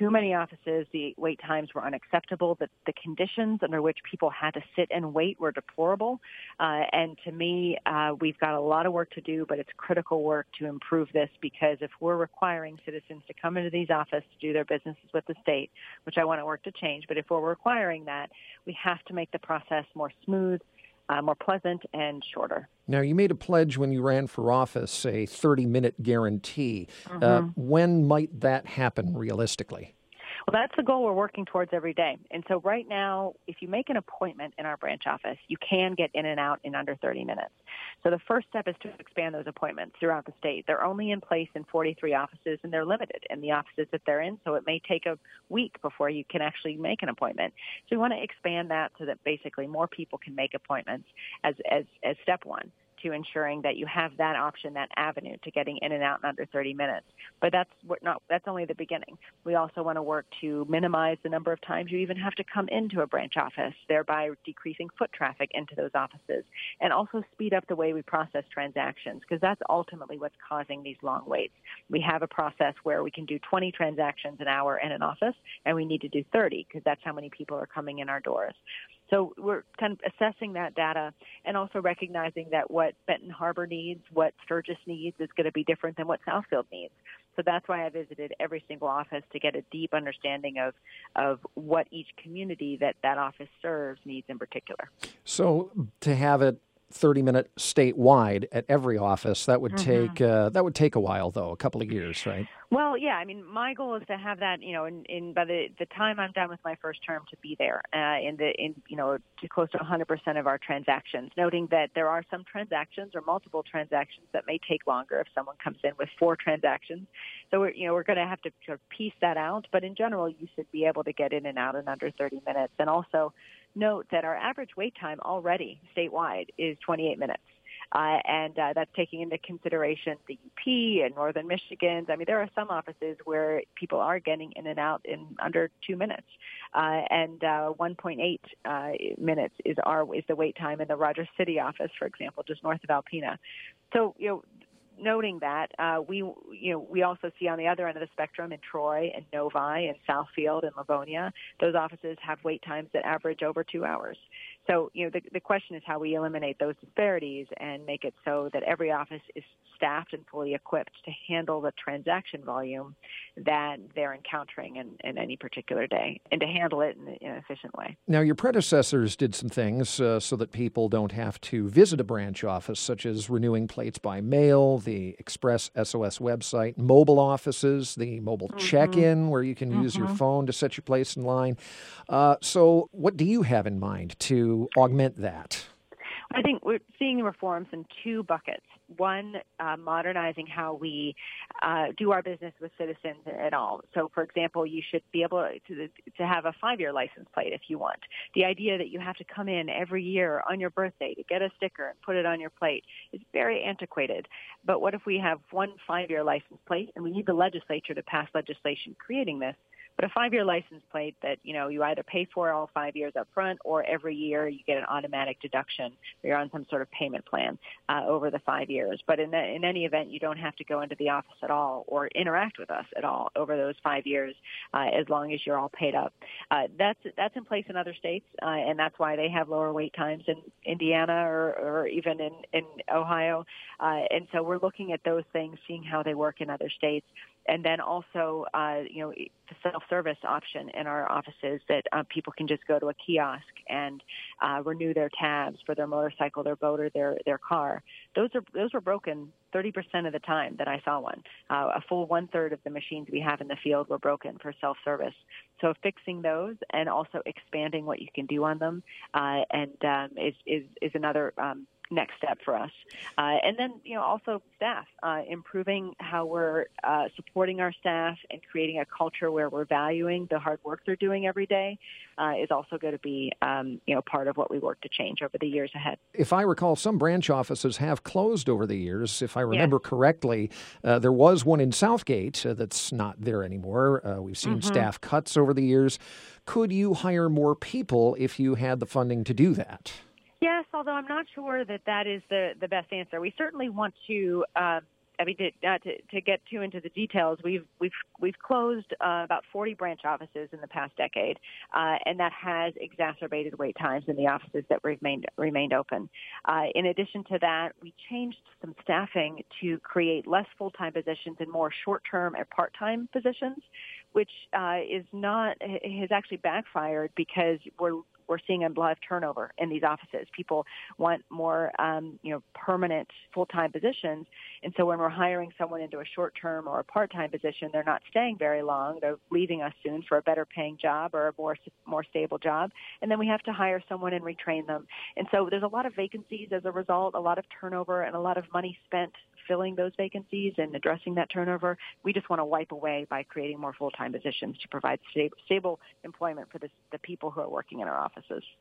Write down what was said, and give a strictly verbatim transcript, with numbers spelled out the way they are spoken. too many offices. The wait times were unacceptable. The, the conditions under which people had to sit and wait were deplorable. Uh, and to me, uh, we've got a lot of work to do, but it's critical work to improve this, because if we're requiring citizens to come into these offices to do their businesses with the state, which I want to work to change, but if we're requiring that, we have to make the process more smooth, Uh, more pleasant, and shorter. Now, you made a pledge when you ran for office, a thirty-minute guarantee. Mm-hmm. Uh, when might that happen realistically? Well, that's the goal we're working towards every day. And so right now, if you make an appointment in our branch office, you can get in and out in under thirty minutes. So the first step is to expand those appointments throughout the state. They're only in place in forty-three offices, and they're limited in the offices that they're in, so it may take a week before you can actually make an appointment. So we want to expand that so that basically more people can make appointments as, as, as step one, to ensuring that you have that option, that avenue to getting in and out in under thirty minutes. But that's what not, that's only the beginning. We also want to work to minimize the number of times you even have to come into a branch office, thereby decreasing foot traffic into those offices, and also speed up the way we process transactions, because that's ultimately what's causing these long waits. We have a process where we can do twenty transactions an hour in an office, and we need to do thirty because that's how many people are coming in our doors. So we're kind of assessing that data and also recognizing that what Benton Harbor needs, what Sturgis needs, is going to be different than what Southfield needs. So that's why I visited every single office to get a deep understanding of of what each community that that office serves needs in particular. So to have it thirty-minute statewide at every office, that would mm-hmm. take uh, that would take a while, though, a couple of years, right? Well, yeah. I mean, my goal is to have that, you know, in, in by the, the time I'm done with my first term, to be there uh, in the in you know to close to one hundred percent of our transactions. Noting that there are some transactions or multiple transactions that may take longer if someone comes in with four transactions. So we're, you know we're going to have to sort of piece that out. But in general, you should be able to get in and out in under thirty minutes. And also note that our average wait time already statewide is twenty-eight minutes. Uh, and uh, that's taking into consideration the U P and Northern Michigan's. I mean, there are some offices where people are getting in and out in under two minutes, uh, and uh, one point eight uh, minutes is our is the wait time in the Rogers City office, for example, just north of Alpena. So, you know, noting that, uh, we you know we also see on the other end of the spectrum in Troy and Novi and Southfield and Livonia, those offices have wait times that average over two hours. So, you know, the, the question is how we eliminate those disparities and make it so that every office is staffed and fully equipped to handle the transaction volume that they're encountering in, in any particular day, and to handle it in an efficient way. Now, your predecessors did some things uh, so that people don't have to visit a branch office, such as renewing plates by mail, the Express S O S website, mobile offices, the mobile mm-hmm. check-in where you can mm-hmm. use your phone to set your place in line. Uh, so what do you have in mind to To augment that? I think we're seeing reforms in two buckets. One, uh, modernizing how we uh, do our business with citizens at all. So, for example, you should be able to to have a five-year license plate if you want. The idea that you have to come in every year on your birthday to get a sticker and put it on your plate is very antiquated. But what if we have one five-year license plate, and we need the legislature to pass legislation creating this? But a five-year license plate that, you know, you either pay for all five years up front, or every year you get an automatic deduction, or you're on some sort of payment plan uh, over the five years. But in, the, in any event, you don't have to go into the office at all or interact with us at all over those five years uh, as long as you're all paid up. Uh, that's that's in place in other states, uh, and that's why they have lower wait times in Indiana or, or even in, in Ohio. Uh, and so we're looking at those things, seeing how they work in other states. And then also, uh, you know, the self-service option in our offices that uh, people can just go to a kiosk and uh, renew their tabs for their motorcycle, their boat, or their, their car. Those are those were broken thirty percent of the time that I saw one. Uh, a full one-third of the machines we have in the field were broken for self-service. So fixing those and also expanding what you can do on them uh, and um, is, is, is another um next step for us. Uh, and then, you know, also staff, uh, improving how we're uh, supporting our staff and creating a culture where we're valuing the hard work they're doing every day uh, is also going to be, um, you know, part of what we work to change over the years ahead. If I recall, some branch offices have closed over the years. If I remember yes. correctly, uh, there was one in Southgate uh, that's not there anymore. Uh, we've seen mm-hmm. staff cuts over the years. Could you hire more people if you had the funding to do that? Yes, although I'm not sure that that is the, the best answer. We certainly want to uh, I mean, to, not to, to get too into the details, we've we've we've closed uh, about forty branch offices in the past decade, uh, and that has exacerbated wait times in the offices that remained remained open. Uh, in addition to that, we changed some staffing to create less full-time positions and more short-term and part-time positions, which uh, is not has actually backfired because we're we're seeing a lot of turnover in these offices. People want more, um, you know, permanent full-time positions. And so when we're hiring someone into a short-term or a part-time position, they're not staying very long. They're leaving us soon for a better-paying job or a more more stable job. And then we have to hire someone and retrain them. And so there's a lot of vacancies as a result, a lot of turnover, and a lot of money spent filling those vacancies and addressing that turnover. We just want to wipe away by creating more full-time positions to provide stable employment for this, the people who are working in our offices.